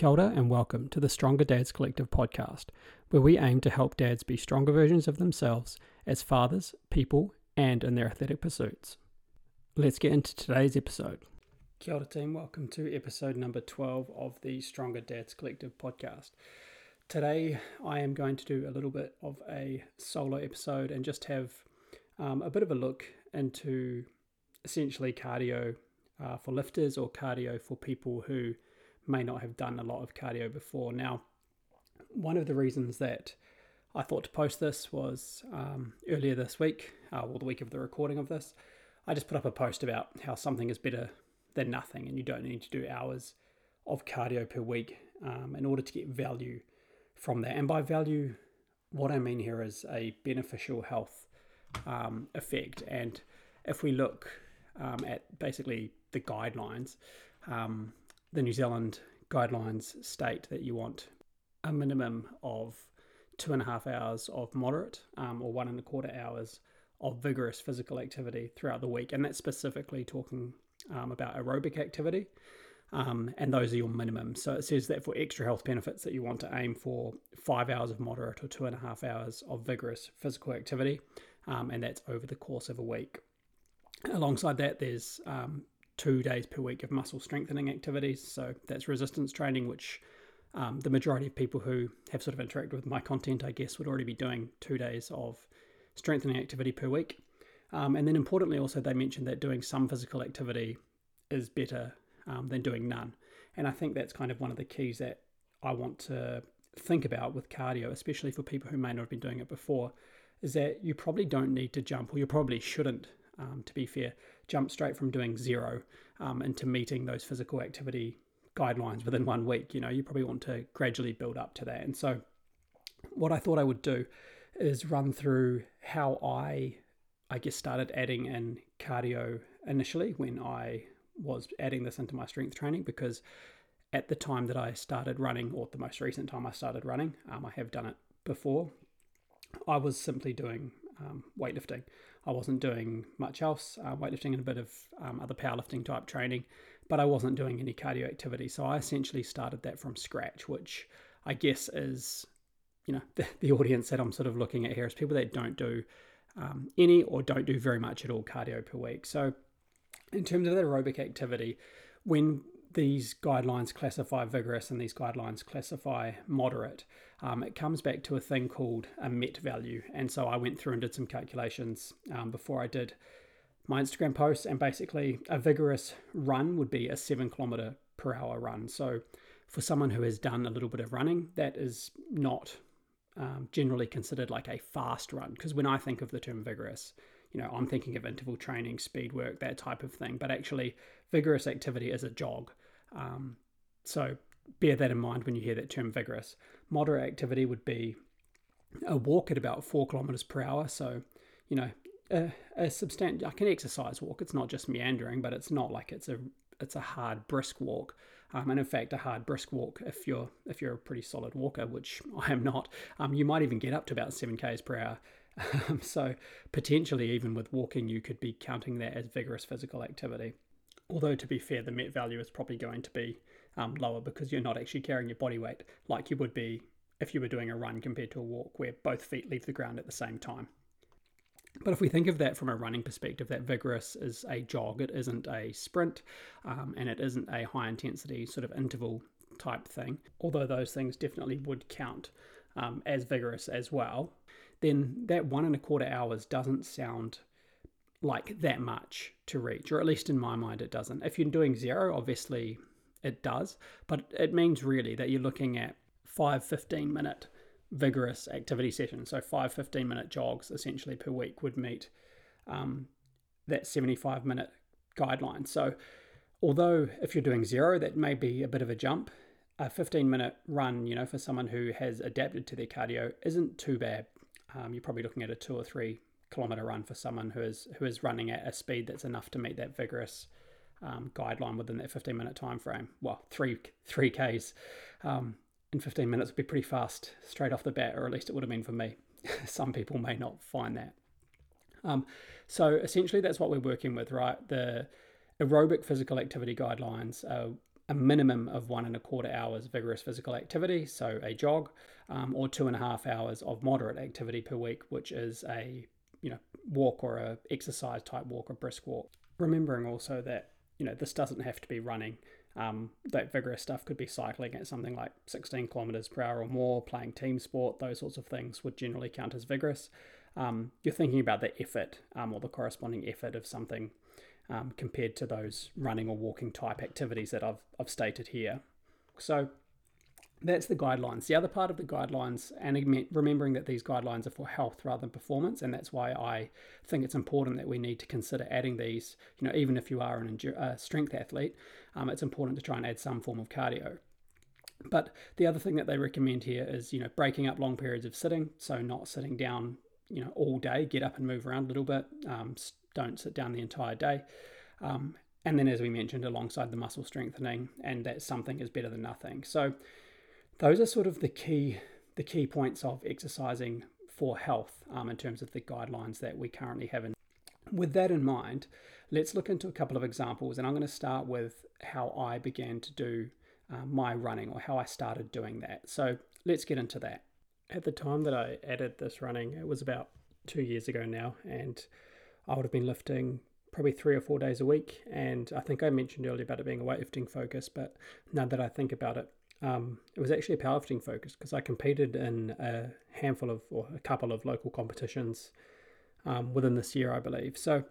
Kia ora and welcome to the Stronger Dads Collective podcast, where we aim to help dads be stronger versions of themselves as fathers, people, and in their athletic pursuits. Let's get into today's episode. Kia ora team, welcome to episode number 12 of the Stronger Dads Collective podcast. Today I am going to do a little bit of a solo episode and just have a bit of a look into essentially cardio for lifters or cardio for people who may not have done a lot of cardio before. Now, one of the reasons that I thought to post this was earlier this week, or the week of the recording of this, I just put up a post about how something is better than nothing and you don't need to do hours of cardio per week in order to get value from that. And by value, what I mean here is a beneficial health effect. And if we look at basically the guidelines, the New Zealand guidelines state that you want a minimum of 2.5 hours of moderate or 1.25 hours of vigorous physical activity throughout the week. And that's specifically talking about aerobic activity. And those are your minimum. So it says that for extra health benefits that you want to aim for 5 hours of moderate or 2.5 hours of vigorous physical activity. And that's over the course of a week. Alongside that, there's 2 days per week of muscle strengthening activities. So that's resistance training, which the majority of people who have sort of interacted with my content, I guess, would already be doing 2 days of strengthening activity per week. And then importantly, also, they mentioned that doing some physical activity is better than doing none. And I think that's kind of one of the keys that I want to think about with cardio, especially for people who may not have been doing it before, is that you probably don't need to jump, or you probably shouldn't, to be fair, jump straight from doing zero into meeting those physical activity guidelines within 1 week. You know, you probably want to gradually build up to that. And so what I thought I would do is run through how I guess, started adding in cardio initially when I was adding this into my strength training, because at the time that I started running, or the most recent time I started running, I have done it before, I was simply doing weightlifting. I wasn't doing much else, weightlifting and a bit of other powerlifting type training, but I wasn't doing any cardio activity. So I essentially started that from scratch, which I guess is, you know, the audience that I'm sort of looking at here is people that don't do any or don't do very much at all cardio per week. So in terms of that aerobic activity, when these guidelines classify vigorous and these guidelines classify moderate, it comes back to a thing called a MET value. And so I went through and did some calculations before I did my Instagram post, and basically a vigorous run would be a 7 km/h run. So for someone who has done a little bit of running, that is not generally considered like a fast run, because when I think of the term vigorous, you know, I'm thinking of interval training, speed work, that type of thing. But actually, vigorous activity is a jog. So bear that in mind when you hear that term vigorous. Moderate activity would be a walk at about 4 km/h. So, you know, a substantial, like an exercise walk. It's not just meandering, but it's not like it's a hard, brisk walk. And in fact, a hard, brisk walk, if you're a pretty solid walker, which I am not, you might even get up to about 7 km/h. So potentially, even with walking, you could be counting that as vigorous physical activity. Although, to be fair, the MET value is probably going to be lower, because you're not actually carrying your body weight like you would be if you were doing a run compared to a walk, where both feet leave the ground at the same time. But if we think of that from a running perspective, that vigorous is a jog, it isn't a sprint, and it isn't a high intensity sort of interval type thing. Although those things definitely would count as vigorous as well. Then that 1.25 hours doesn't sound like that much to reach, or at least in my mind it doesn't. If you're doing zero, obviously it does, but it means really that you're looking at 5 15-minute vigorous activity sessions. So 5 15-minute jogs essentially per week would meet that 75-minute guideline. So although if you're doing zero, that may be a bit of a jump, a 15-minute run, you know, for someone who has adapted to their cardio isn't too bad. You're probably looking at a 2 or 3 km run for someone who is running at a speed that's enough to meet that vigorous guideline within that 15-minute time frame. Well, three Ks in 15 minutes would be pretty fast straight off the bat, or at least it would have been for me. Some people may not find that. So essentially, that's what we're working with, right? The aerobic physical activity guidelines are a minimum of 1.25 hours vigorous physical activity, so a jog, or 2.5 hours of moderate activity per week, which is a walk or a exercise type walk or brisk walk. Remembering also that this doesn't have to be running. That vigorous stuff could be cycling at something like 16 kilometers per hour or more, playing team sport. Those sorts of things would generally count as vigorous. You're thinking about the effort or the corresponding effort of something compared to those running or walking type activities that I've stated here. So that's the guidelines. The other part of the guidelines, and remembering that these guidelines are for health rather than performance, and that's why I think it's important that we need to consider adding these, even if you are an strength athlete, it's important to try and add some form of cardio. But the other thing that they recommend here is, breaking up long periods of sitting, so not sitting down, all day, get up and move around a little bit, don't sit down the entire day. And then, as we mentioned, alongside the muscle strengthening, and that something is better than nothing. So those are sort of the key points of exercising for health in terms of the guidelines that we currently have. With that in mind, let's look into a couple of examples, and I'm going to start with how I began to do my running, or how I started doing that. So let's get into that. At the time that I added this running, it was about 2 years ago now, and I would have been lifting probably 3 or 4 days a week. And I think I mentioned earlier about it being a weightlifting focus, but now that I think about it, it was actually a powerlifting focus, because I competed in a couple of local competitions within this year, I believe. So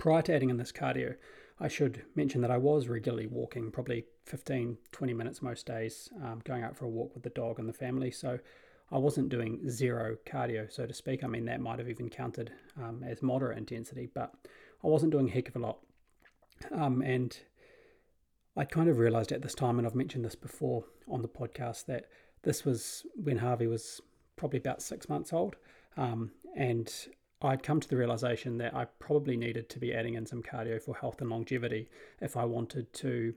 prior to adding in this cardio, I should mention that I was regularly walking probably 15, 20 minutes most days, going out for a walk with the dog and the family. So I wasn't doing zero cardio, so to speak. I mean, that might have even counted as moderate intensity, but I wasn't doing a heck of a lot. And I kind of realized at this time, and I've mentioned this before on the podcast, that this was when Harvey was probably about 6 months old. And I'd come to the realization that I probably needed to be adding in some cardio for health and longevity if I wanted to,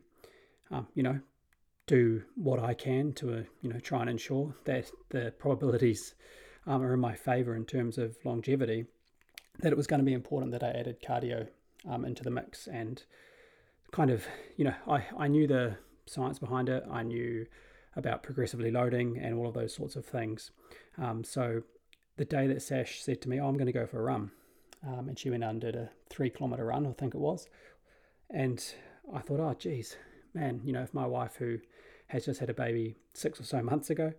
do what I can to, try and ensure that the probabilities are in my favor in terms of longevity, that it was going to be important that I added cardio into the mix. And kind of, I knew the science behind it. I knew about progressively loading and all of those sorts of things. So the day that Sash said to me, "Oh, I'm going to go for a run," and she went and did a 3-kilometer run, I think it was. And I thought, oh, geez, man, if my wife, who has just had a baby 6 or so months ago,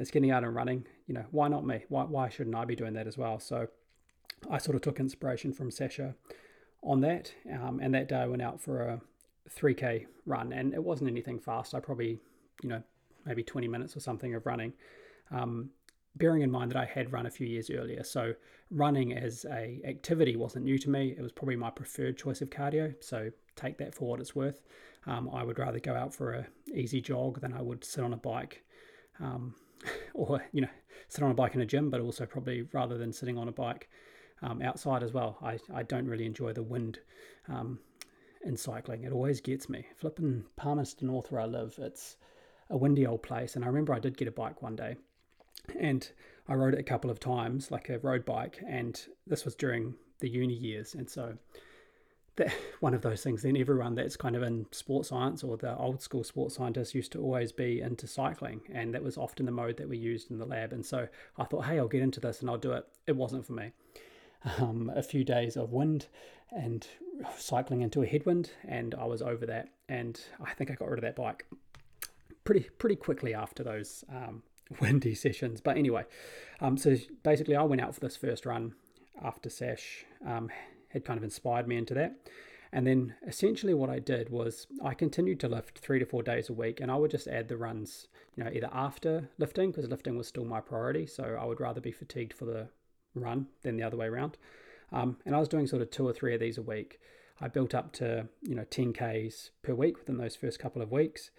is getting out and running, why not me? Why shouldn't I be doing that as well? So I sort of took inspiration from Sasha on that, and that day I went out for a 3k run, and it wasn't anything fast. I probably, maybe 20 minutes or something of running, bearing in mind that I had run a few years earlier, so running as a activity wasn't new to me. It was probably my preferred choice of cardio, so take that for what it's worth. I would rather go out for a easy jog than I would sit on a bike, or sit on a bike in a gym, but also probably rather than sitting on a bike outside as well. I don't really enjoy the wind in cycling. It always gets me. Flipping Palmerston North, where I live, it's a windy old place, and I remember I did get a bike one day, and I rode it a couple of times, like a road bike, and this was during the uni years. And so that, one of those things, then everyone that's kind of in sports science or the old school sports scientists used to always be into cycling, and that was often the mode that we used in the lab. And so I thought, hey, I'll get into this and I'll do it. It wasn't for me. A few days of wind and cycling into a headwind, and I was over that, and I think I got rid of that bike pretty quickly after those windy sessions. But anyway, so basically I went out for this first run after Sash had kind of inspired me into that, and then essentially what I did was I continued to lift 3 to 4 days a week, and I would just add the runs, either after lifting, because lifting was still my priority, so I would rather be fatigued for the run than the other way around. And I was doing sort of 2 or 3 of these a week. I built up to 10Ks per week within those first couple of weeks,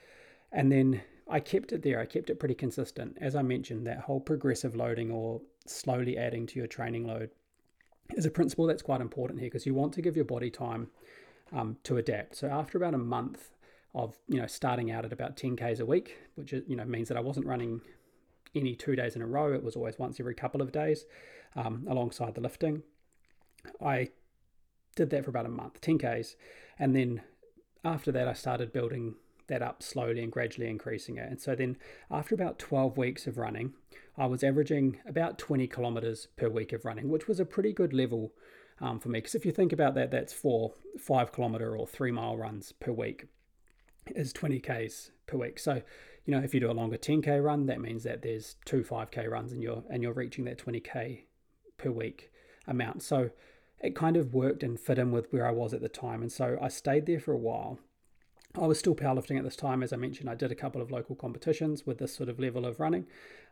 and then I kept it there. I kept it pretty consistent. As I mentioned, that whole progressive loading, or slowly adding to your training load, is a principle that's quite important here, because you want to give your body time to adapt. So after about a month of starting out at about 10Ks a week, which means that I wasn't running any 2 days in a row, it was always once every couple of days, alongside the lifting. I did that for about a month, 10Ks, and then after that I started building that up slowly and gradually increasing it. And so then after about 12 weeks of running, I was averaging about 20 kilometers per week of running, which was a pretty good level for me. Because if you think about that, that's 4, 5 kilometer or 3 mile runs per week is 20 Ks per week. So, you know, if you do a longer 10K run, that means that there's 2 5K runs and you're reaching that 20K per week amount. So it kind of worked and fit in with where I was at the time. And so I stayed there for a while. I was still powerlifting at this time. As I mentioned, I did a couple of local competitions with this sort of level of running.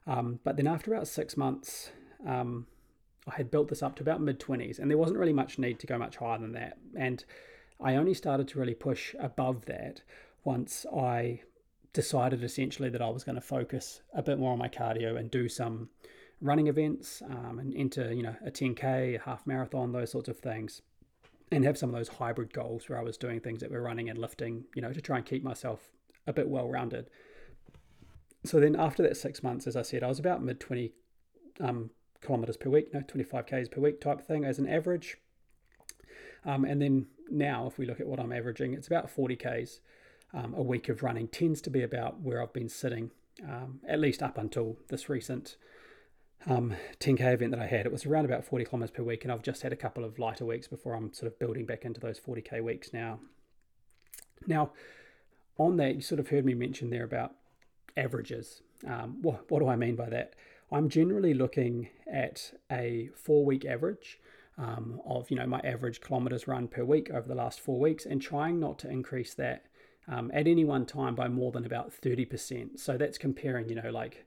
But then after about 6 months, I had built this up to about mid-20s, and there wasn't really much need to go much higher than that. And I only started to really push above that once I decided essentially that I was going to focus a bit more on my cardio and do some running events and enter, you know, a 10K, a half marathon, those sorts of things, and have some of those hybrid goals where I was doing things that were running and lifting, you know, to try and keep myself a bit well-rounded. So then after that 6 months, as I said, I was about mid-20 kilometers per week, 25 Ks per week type thing as an average. And then now if we look at what I'm averaging, it's about 40 Ks a week of running tends to be about where I've been sitting, at least up until this recent 10K event that I had. It was around about 40 kilometers per week, and I've just had a couple of lighter weeks before I'm sort of building back into those 40K weeks now. Now, on that, you sort of heard me mention there about averages. What do I mean by that? I'm generally looking at a 4-week average of, you know, my average kilometers run per week over the last 4 weeks, and trying not to increase that at any one time by more than about 30%. So that's comparing, you know, like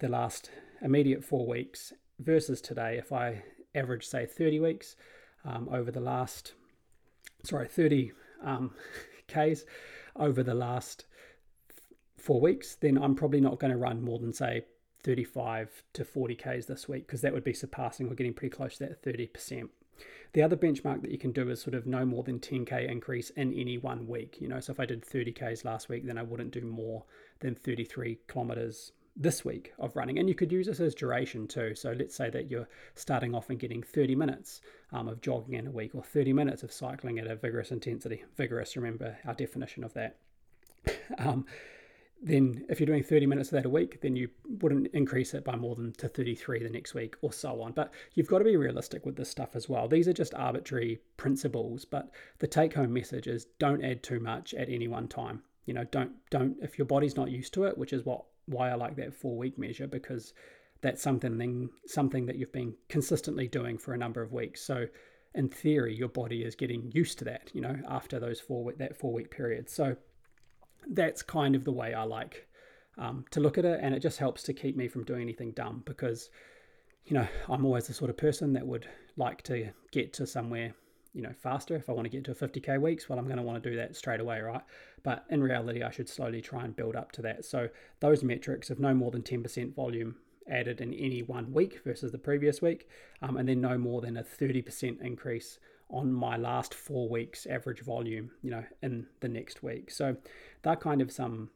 the last immediate 4 weeks versus today. If I average, say, 30 weeks over the last, 30 Ks over the last 4 weeks, then I'm probably not going to run more than, say, 35 to 40 Ks this week, because that would be surpassing or getting pretty close to that 30%. The other benchmark that you can do is sort of no more than 10K increase in any one week. You know, so if I did 30 Ks last week, then I wouldn't do more than 33 kilometers this week of running. And you could use this as duration too. So let's say that you're starting off and getting 30 minutes of jogging in a week, or 30 minutes of cycling at a vigorous intensity. Vigorous, remember our definition of that. Then if you're doing 30 minutes of that a week, then you wouldn't increase it by more than to 33 the next week, or so on. But you've got to be realistic with this stuff as well. These are just arbitrary principles, but the take-home message is don't add too much at any one time. You know, don't, if your body's not used to it, which is why I like that 4-week measure, because that's something that you've been consistently doing for a number of weeks. So in theory, your body is getting used to that, you know, after those that 4-week period. So that's kind of the way I like to look at it, and it just helps to keep me from doing anything dumb, because, you know, I'm always the sort of person that would like to get to somewhere, you know, faster. If I want to get to a 50K weeks, well, I'm going to want to do that straight away, right? But in reality, I should slowly try and build up to that. So those metrics of no more than 10% volume added in any one week versus the previous week, and then no more than a 30% increase on my last 4 weeks average volume, you know, in the next week. So that kind of some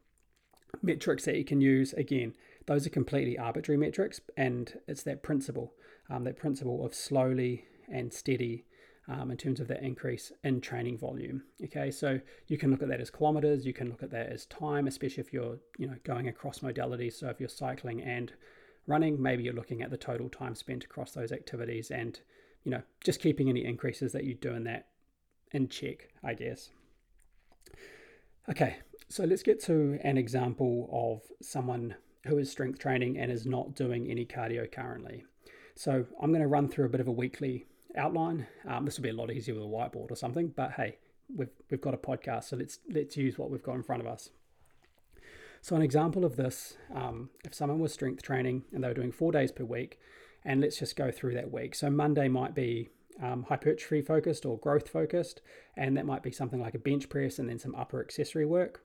metrics that you can use. Again, those are completely arbitrary metrics, and it's that principle of slowly and steady in terms of that increase in training volume. Okay, so you can look at that as kilometers, you can look at that as time, especially if you're, you know, going across modalities. So if you're cycling and running, maybe you're looking at the total time spent across those activities, and, you know, just keeping any increases that you do in that in check, I guess. Okay, so let's get to an example of someone who is strength training and is not doing any cardio currently. So I'm going to run through a bit of a weekly outline. This will be a lot easier with a whiteboard or something, but hey, we've got a podcast, so let's use what we've got in front of us. So an example of this, if someone was strength training and they were doing 4 days per week, and let's just go through that week. So Monday might be hypertrophy focused or growth focused, and that might be something like a bench press and then some upper accessory work.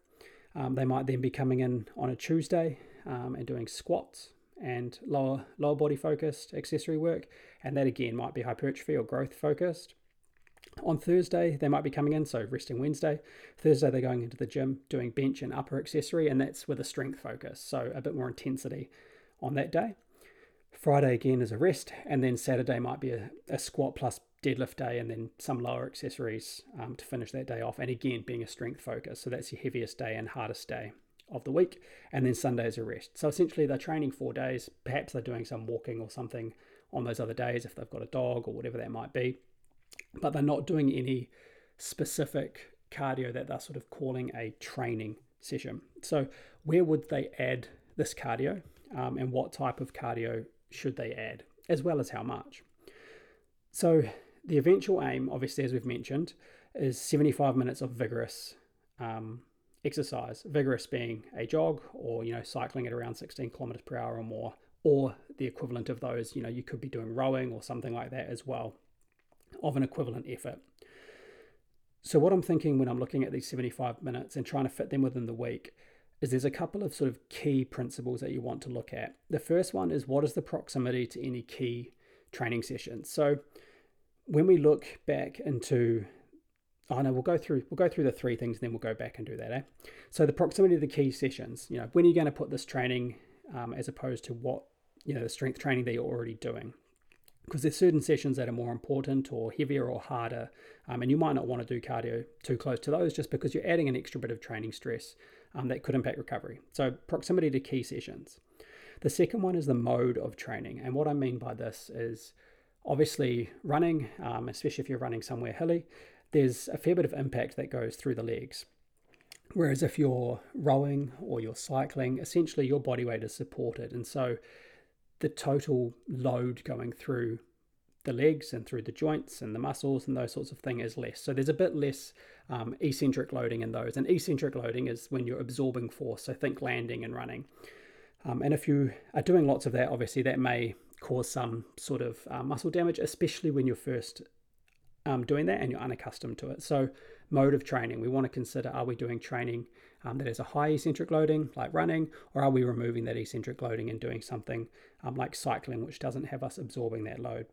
They might then be coming in on a Tuesday and doing squats and lower body focused accessory work, and that again might be hypertrophy or growth focused. On Thursday, they might be coming in, so resting Wednesday. Thursday, they're going into the gym doing bench and upper accessory, and that's with a strength focus, so a bit more intensity on that day. Friday again is a rest, and then Saturday might be a squat plus deadlift day, and then some lower accessories to finish that day off, and again being a strength focus. So that's your heaviest day and hardest day of the week, and then Sunday is a rest. So essentially they're training 4 days. Perhaps they're doing some walking or something on those other days if they've got a dog or whatever that might be, but they're not doing any specific cardio that they're sort of calling a training session. So where would they add this cardio, and what type of cardio should they add, as well as how much? So the eventual aim, obviously, as we've mentioned, is 75 minutes of vigorous exercise. Vigorous being a jog, or cycling at around 16 kilometers per hour or more, or the equivalent of those. You could be doing rowing or something like that as well, of an equivalent effort. So what I'm thinking when I'm looking at these 75 minutes and trying to fit them within the week is there's a couple of sort of key principles that you want to look at. The first one is, what is the proximity to any key training sessions? So when we look back into, we'll go through the three things, and then we'll go back and do that. So the proximity to the key sessions, when are you going to put this training as opposed to what, the strength training that you're already doing? Because there's certain sessions that are more important or heavier or harder, and you might not want to do cardio too close to those just because you're adding an extra bit of training stress that could impact recovery. So proximity to key sessions. The second one is the mode of training. And what I mean by this is, obviously running, especially if you're running somewhere hilly, there's a fair bit of impact that goes through the legs. Whereas if you're rowing or you're cycling, essentially your body weight is supported. And so the total load going through the legs and through the joints and the muscles and those sorts of things is less. So there's a bit less eccentric loading in those. And eccentric loading is when you're absorbing force. So think landing and running. And if you are doing lots of that, obviously that may cause some sort of muscle damage, especially when you're first doing that and you're unaccustomed to it. So mode of training, we want to consider, are we doing training that has a high eccentric loading, like running, or are we removing that eccentric loading and doing something like cycling, which doesn't have us absorbing that load?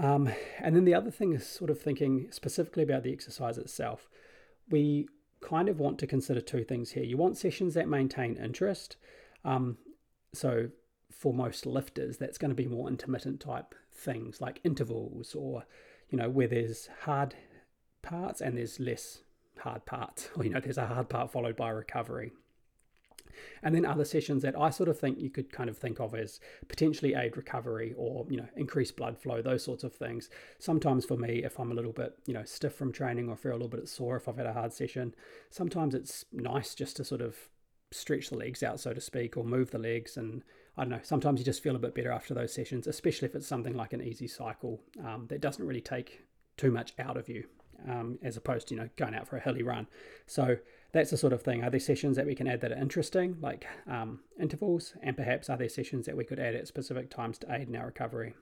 And then the other thing is sort of thinking specifically about the exercise itself. We kind of want to consider two things here. You want sessions that maintain interest. So for most lifters, that's going to be more intermittent type things like intervals, or where there's hard parts and there's less hard parts, or there's a hard part followed by recovery. And then other sessions that I sort of think you could kind of think of as potentially aid recovery, or increase blood flow, those sorts of things. Sometimes for me, if I'm a little bit stiff from training, or feel a little bit sore if I've had a hard session, sometimes it's nice just to sort of stretch the legs out, so to speak, or move the legs. And I don't know, sometimes you just feel a bit better after those sessions, especially if it's something like an easy cycle that doesn't really take too much out of you, as opposed to going out for a hilly run. So that's the sort of thing. Are there sessions that we can add that are interesting, like intervals? And perhaps are there sessions that we could add at specific times to aid in our recovery?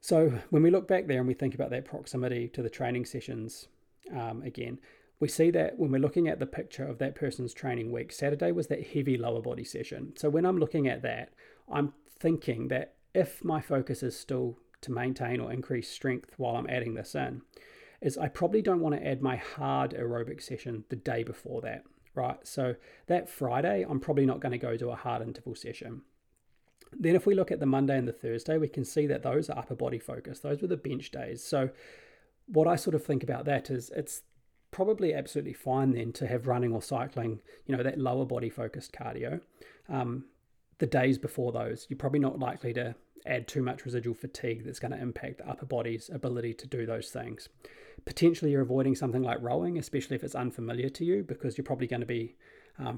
So when we look back there and we think about that proximity to the training sessions, again, we see that when we're looking at the picture of that person's training week, Saturday was that heavy lower body session. So when I'm looking at that, I'm thinking that if my focus is still to maintain or increase strength while I'm adding this in, is I probably don't want to add my hard aerobic session the day before that, right? So that Friday, I'm probably not going to go to a hard interval session. Then if we look at the Monday and the Thursday, we can see that those are upper body focused. Those were the bench days. So what I sort of think about that is, it's probably absolutely fine then to have running or cycling, that lower body focused cardio the days before those. You're probably not likely to add too much residual fatigue that's going to impact the upper body's ability to do those things. Potentially you're avoiding something like rowing, especially if it's unfamiliar to you, because you're probably going to be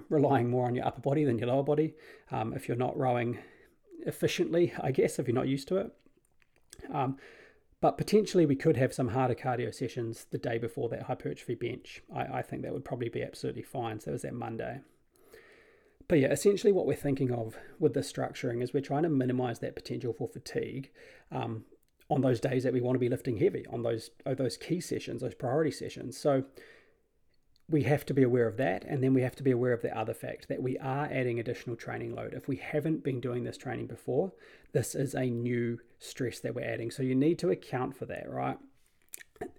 relying more on your upper body than your lower body if you're not rowing efficiently, I guess, if you're not used to it. But potentially we could have some harder cardio sessions the day before that hypertrophy bench. I think that would probably be absolutely fine. So it was that Monday. But yeah, essentially what we're thinking of with this structuring is we're trying to minimize that potential for fatigue on those days that we want to be lifting heavy, on those key sessions, those priority sessions. So we have to be aware of that. And then we have to be aware of the other fact that we are adding additional training load. If we haven't been doing this training before, this is a new stress that we're adding. So you need to account for that, right?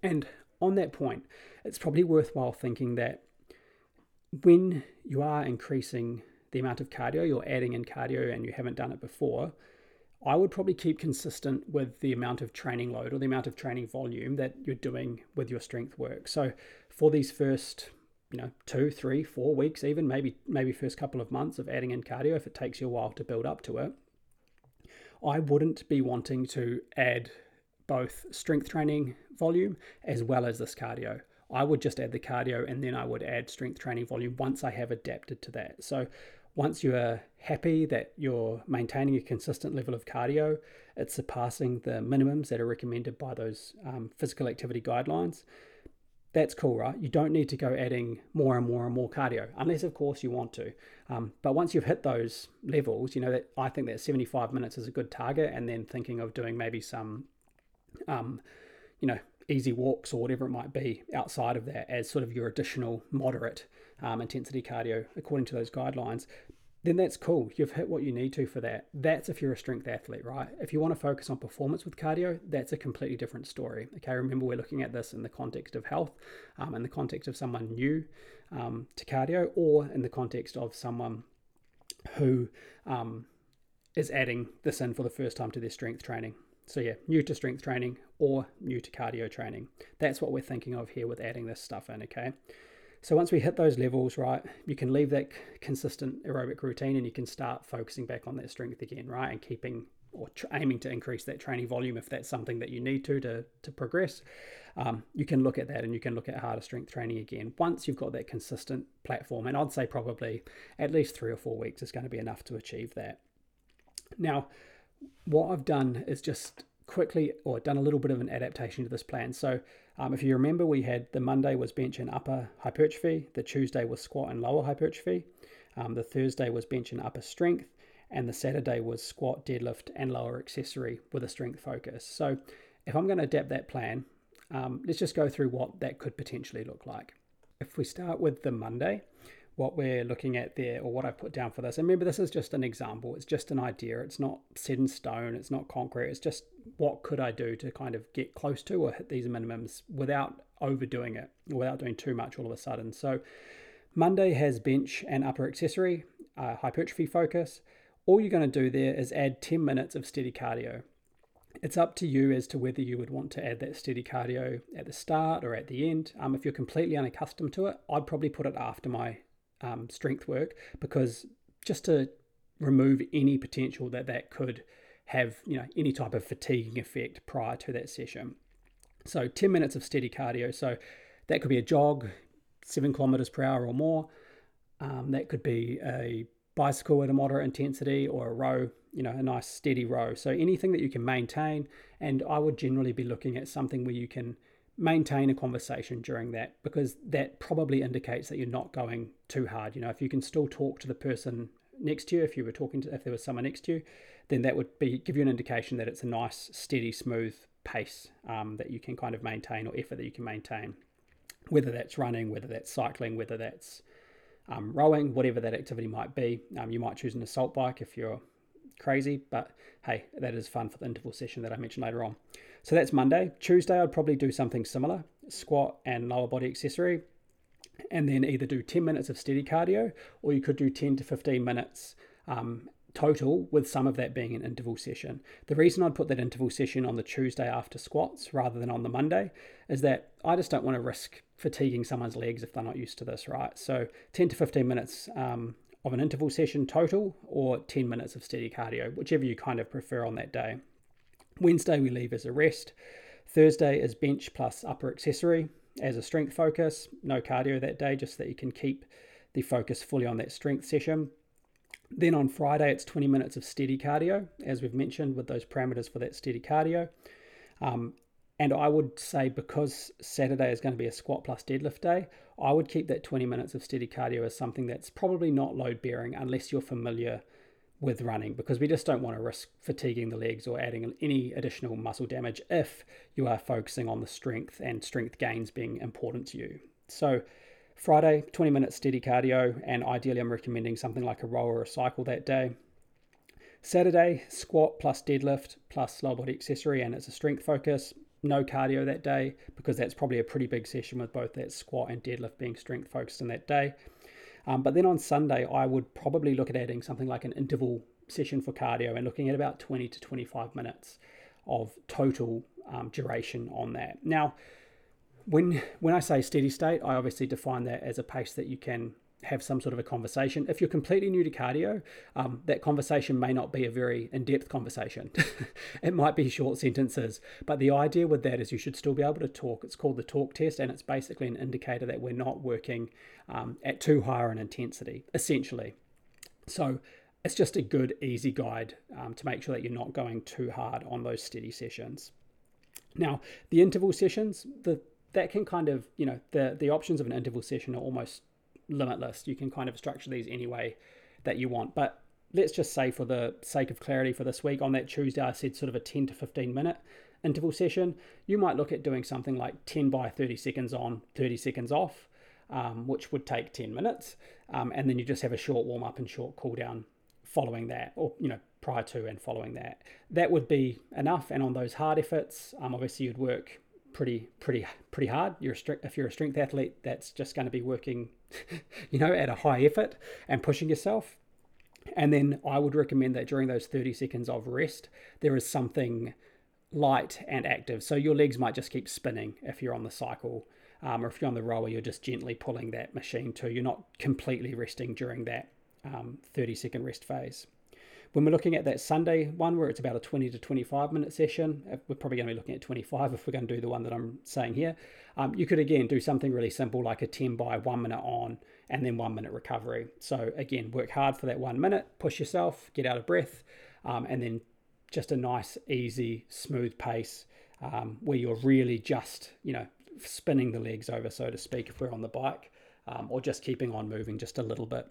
And on that point, it's probably worthwhile thinking that when you are increasing the amount of cardio, you're adding in cardio and you haven't done it before, I would probably keep consistent with the amount of training load or the amount of training volume that you're doing with your strength work. So for these first, 2, 3, 4 weeks, even maybe first couple of months of adding in cardio, if it takes you a while to build up to it, I wouldn't be wanting to add both strength training volume as well as this cardio. I would just add the cardio and then I would add strength training volume once I have adapted to that. So once you are happy that you're maintaining a consistent level of cardio, it's surpassing the minimums that are recommended by those physical activity guidelines, that's cool, right? You don't need to go adding more and more and more cardio, unless of course you want to. But once you've hit those levels, that I think that 75 minutes is a good target, and then thinking of doing maybe some, easy walks or whatever it might be outside of that as sort of your additional moderate intensity cardio according to those guidelines, then that's cool. You've hit what you need to for that. That's if you're a strength athlete, right? If you want to focus on performance with cardio, that's a completely different story. Okay, remember we're looking at this in the context of health, in the context of someone new to cardio, or in the context of someone who is adding this in for the first time to their strength training. So yeah, new to strength training or new to cardio training. That's what we're thinking of here with adding this stuff in, okay? So once we hit those levels, right, you can leave that consistent aerobic routine and you can start focusing back on that strength again, right? And keeping or aiming to increase that training volume if that's something that you need to progress. You can look at that and you can look at harder strength training again once you've got that consistent platform. And I'd say probably at least 3 or 4 weeks is going to be enough to achieve that. Now, what I've done is just done a little bit of an adaptation to this plan. So if you remember, we had the Monday was bench and upper hypertrophy, the Tuesday was squat and lower hypertrophy, the Thursday was bench and upper strength, and the Saturday was squat, deadlift, and lower accessory with a strength focus. So if I'm going to adapt that plan, let's just go through what that could potentially look like. If we start with the Monday, what we're looking at there, or what I've put down for this. And remember, this is just an example. It's just an idea. It's not set in stone. It's not concrete. It's just what could I do to kind of get close to or hit these minimums without overdoing it, without doing too much all of a sudden. So Monday has bench and upper accessory, hypertrophy focus. All you're going to do there is add 10 minutes of steady cardio. It's up to you as to whether you would want to add that steady cardio at the start or at the end. If you're completely unaccustomed to it, I'd probably put it after my strength work, because just to remove any potential that could have any type of fatiguing effect prior to that session. So 10 minutes of steady cardio, so that could be a jog 7 kilometers per hour or more, that could be a bicycle at a moderate intensity, or a row, a nice steady row. So anything that you can maintain, and I would generally be looking at something where you can maintain a conversation during that, because that probably indicates that you're not going too hard. If you can still talk to the person next to you, if there was someone next to you, then that would give you an indication that it's a nice, steady, smooth pace that you can kind of maintain, or effort that you can maintain. Whether that's running, whether that's cycling, whether that's rowing, whatever that activity might be, you might choose an assault bike if you're crazy, but hey, that is fun for the interval session that I mentioned later on. So that's Monday. Tuesday, I'd probably do something similar, squat and lower body accessory, and then either do 10 minutes of steady cardio, or you could do 10 to 15 minutes total, with some of that being an interval session. The reason I'd put that interval session on the Tuesday after squats rather than on the Monday is that I just don't want to risk fatiguing someone's legs if they're not used to this, right? So 10 to 15 minutes of an interval session total, or 10 minutes of steady cardio, whichever you kind of prefer on that day. Wednesday we leave as a rest. Thursday is bench plus upper accessory as a strength focus. No cardio that day, just that you can keep the focus fully on that strength session. Then on Friday it's 20 minutes of steady cardio, as we've mentioned, with those parameters for that steady cardio. And I would say, because Saturday is going to be a squat plus deadlift day, I would keep that 20 minutes of steady cardio as something that's probably not load bearing unless you're familiar with running, because we just don't want to risk fatiguing the legs or adding any additional muscle damage if you are focusing on the strength and strength gains being important to you. So Friday, 20 minutes steady cardio, and ideally I'm recommending something like a row or a cycle that day. Saturday, squat plus deadlift plus lower body accessory, and it's a strength focus. No cardio that day, because that's probably a pretty big session with both that squat and deadlift being strength focused in that day. But then on Sunday, I would probably look at adding something like an interval session for cardio and looking at about 20 to 25 minutes of total duration on that. Now, when I say steady state, I obviously define that as a pace that you can have some sort of a conversation. If you're completely new to cardio, that conversation may not be a very in-depth conversation. It might be short sentences, but the idea with that is you should still be able to talk. It's called the talk test, and it's basically an indicator that we're not working at too high an intensity, essentially. So it's just a good, easy guide to make sure that you're not going too hard on those steady sessions. Now, the interval sessions, that can kind of, you know, the options of an interval session are almost limitless. You can kind of structure these any way that you want, but let's just say, for the sake of clarity, for this week, on that Tuesday I said sort of a 10 to 15 minute interval session. You might look at doing something like 10 by 30 seconds on, 30 seconds off, which would take 10 minutes, and then you just have a short warm up and short cool down following that, or, you know, prior to and following that. That would be enough. And on those hard efforts, obviously you'd work pretty hard. If you're a strength athlete, that's just going to be working, you know, at a high effort and pushing yourself. And then I would recommend that during those 30 seconds of rest, there is something light and active. So your legs might just keep spinning if you're on the cycle, or if you're on the rower, you're just gently pulling that machine too. You're not completely resting during that 30 second rest phase. When we're looking at that Sunday one, where it's about a 20 to 25 minute session, we're probably going to be looking at 25 if we're going to do the one that I'm saying here. You could again do something really simple like a 10 by 1 minute on and then 1 minute recovery. So again, work hard for that 1 minute, push yourself, get out of breath, and then just a nice, easy, smooth pace where you're really just, you know, spinning the legs over, so to speak, if we're on the bike, or just keeping on moving just a little bit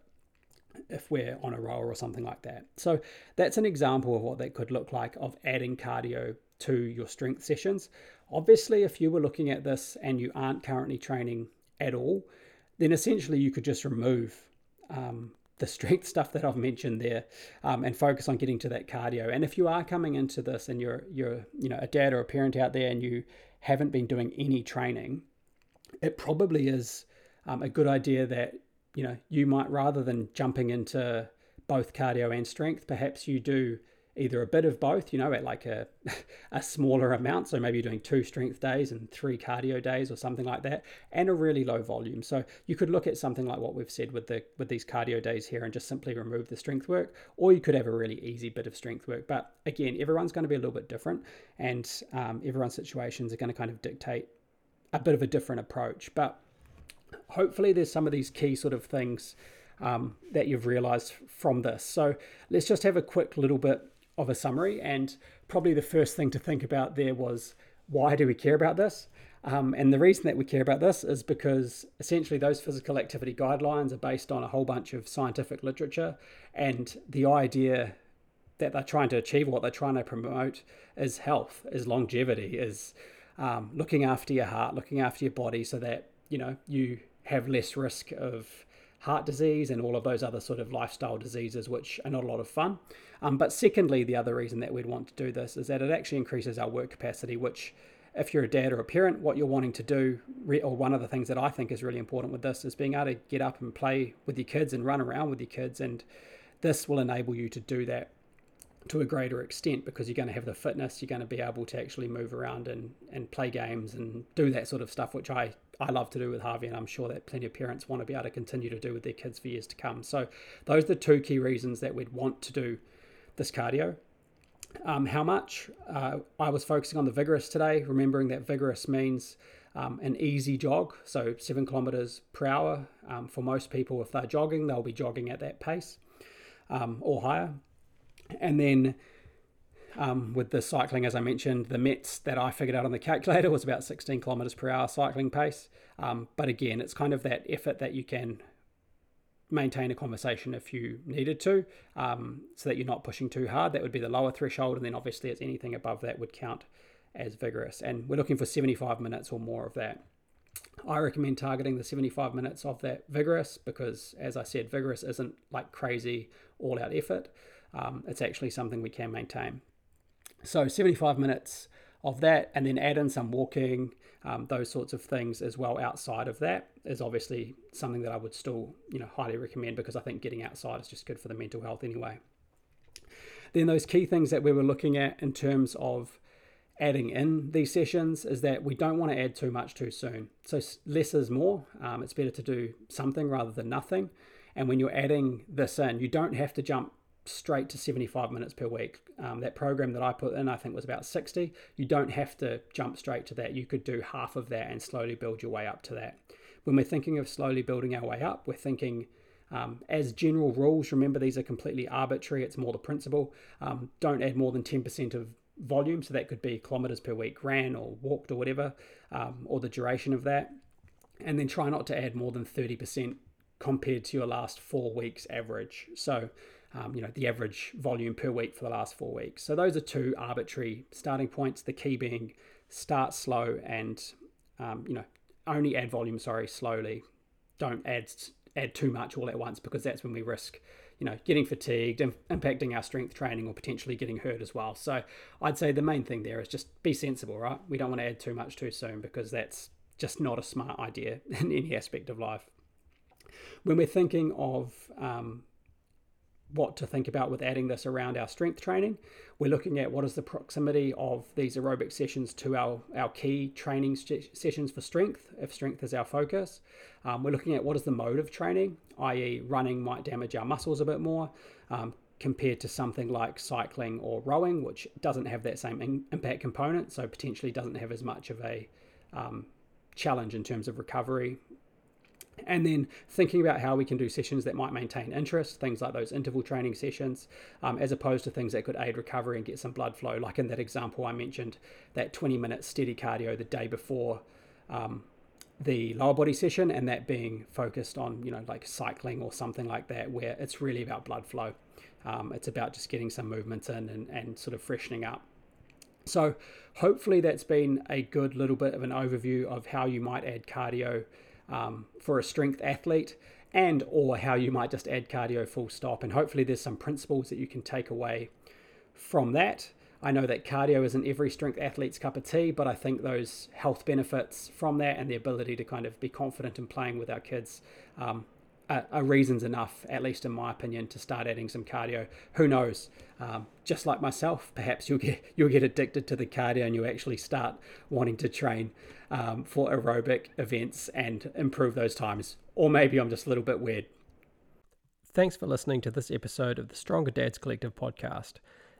if we're on a rower or something like that. So that's an example of what that could look like, of adding cardio to your strength sessions. Obviously, if you were looking at this and you aren't currently training at all, then essentially you could just remove the strength stuff that I've mentioned there and focus on getting to that cardio. And if you are coming into this and you're you know, a dad or a parent out there and you haven't been doing any training, it probably is a good idea that, you know, you might, rather than jumping into both cardio and strength, perhaps you do either a bit of both, you know, at like a smaller amount. So maybe you're doing 2 strength days and 3 cardio days or something like that, and a really low volume. So you could look at something like what we've said with these cardio days here and just simply remove the strength work, or you could have a really easy bit of strength work. But again, everyone's going to be a little bit different, and everyone's situations are going to kind of dictate a bit of a different approach. But hopefully there's some of these key sort of things that you've realized from this. So let's just have a quick little bit of a summary, and probably the first thing to think about there was, why do we care about this? And the reason that we care about this is because essentially those physical activity guidelines are based on a whole bunch of scientific literature, and the idea that they're trying to achieve, what they're trying to promote, is health, is longevity, is looking after your heart, looking after your body, so that, you know, you have less risk of heart disease and all of those other sort of lifestyle diseases, which are not a lot of fun. But secondly, the other reason that we'd want to do this is that it actually increases our work capacity, which, if you're a dad or a parent, what you're wanting to do, or one of the things that I think is really important with this, is being able to get up and play with your kids and run around with your kids. And this will enable you to do that to a greater extent, because you're going to have the fitness, you're going to be able to actually move around and play games and do that sort of stuff, which I love to do with Harvey, and I'm sure that plenty of parents want to be able to continue to do with their kids for years to come. So those are the 2 key reasons that we'd want to do this cardio. How much? I was focusing on the vigorous today, remembering that vigorous means an easy jog, so 7 kilometers per hour. For most people, if they're jogging, they'll be jogging at that pace or higher. And then with the cycling, as I mentioned, the METS that I figured out on the calculator was about 16 kilometers per hour cycling pace. But again, it's kind of that effort that you can maintain a conversation if you needed to, so that you're not pushing too hard. That would be the lower threshold. And then obviously it's anything above that would count as vigorous. And we're looking for 75 minutes or more of that. I recommend targeting the 75 minutes of that vigorous, because, as I said, vigorous isn't like crazy all out effort. It's actually something we can maintain. So 75 minutes of that, and then add in some walking, those sorts of things as well outside of that is obviously something that I would still, highly recommend, because I think getting outside is just good for the mental health anyway. Then those key things that we were looking at in terms of adding in these sessions is that we don't want to add too much too soon. So less is more. It's better to do something rather than nothing. And when you're adding this in, you don't have to jump straight to 75 minutes per week. That program that I put in, I think, was about 60. You don't have to jump straight to that. You could do half of that and slowly build your way up to that. When we're thinking of slowly building our way up, we're thinking, as general rules, remember these are completely arbitrary. It's more the principle. Don't add more than 10% of volume. So that could be kilometers per week ran or walked or whatever, or the duration of that. And then try not to add more than 30% compared to your last 4 weeks average. So, the average volume per week for the last 4 weeks. So those are two arbitrary starting points. The key being start slow and, only add volume, slowly. Don't add too much all at once, because that's when we risk, getting fatigued and impacting our strength training or potentially getting hurt as well. So I'd say the main thing there is just be sensible, right? We don't want to add too much too soon, because that's just not a smart idea in any aspect of life. When we're thinking of what to think about with adding this around our strength training, we're looking at what is the proximity of these aerobic sessions to our key training sessions for strength, if strength is our focus. We're looking at what is the mode of training, i.e. running might damage our muscles a bit more compared to something like cycling or rowing, which doesn't have that same impact component, so potentially doesn't have as much of a challenge in terms of recovery. And then thinking about how we can do sessions that might maintain interest, things like those interval training sessions, as opposed to things that could aid recovery and get some blood flow. Like in that example I mentioned, that 20-minute steady cardio the day before the lower body session, and that being focused on, like cycling or something like that, where it's really about blood flow. It's about just getting some movement in and sort of freshening up. So hopefully that's been a good little bit of an overview of how you might add cardio for a strength athlete, and or how you might just add cardio full stop. And hopefully there's some principles that you can take away from that. I know that cardio isn't every strength athlete's cup of tea, but I think those health benefits from that and the ability to kind of be confident in playing with our kids are reasons enough, at least in my opinion, to start adding some cardio. Who knows? Just like myself, perhaps you'll get addicted to the cardio and you actually start wanting to train for aerobic events and improve those times. Or maybe I'm just a little bit weird. Thanks for listening to this episode of the Stronger Dads Collective podcast.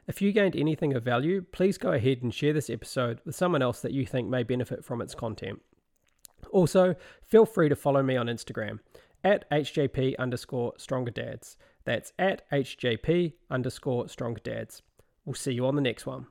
If you gained anything of value, please go ahead and share this episode with someone else that you think may benefit from its content. Also, feel free to follow me on Instagram. At @hjp_StrongerDads. That's at @hjp_StrongerDads. We'll see you on the next one.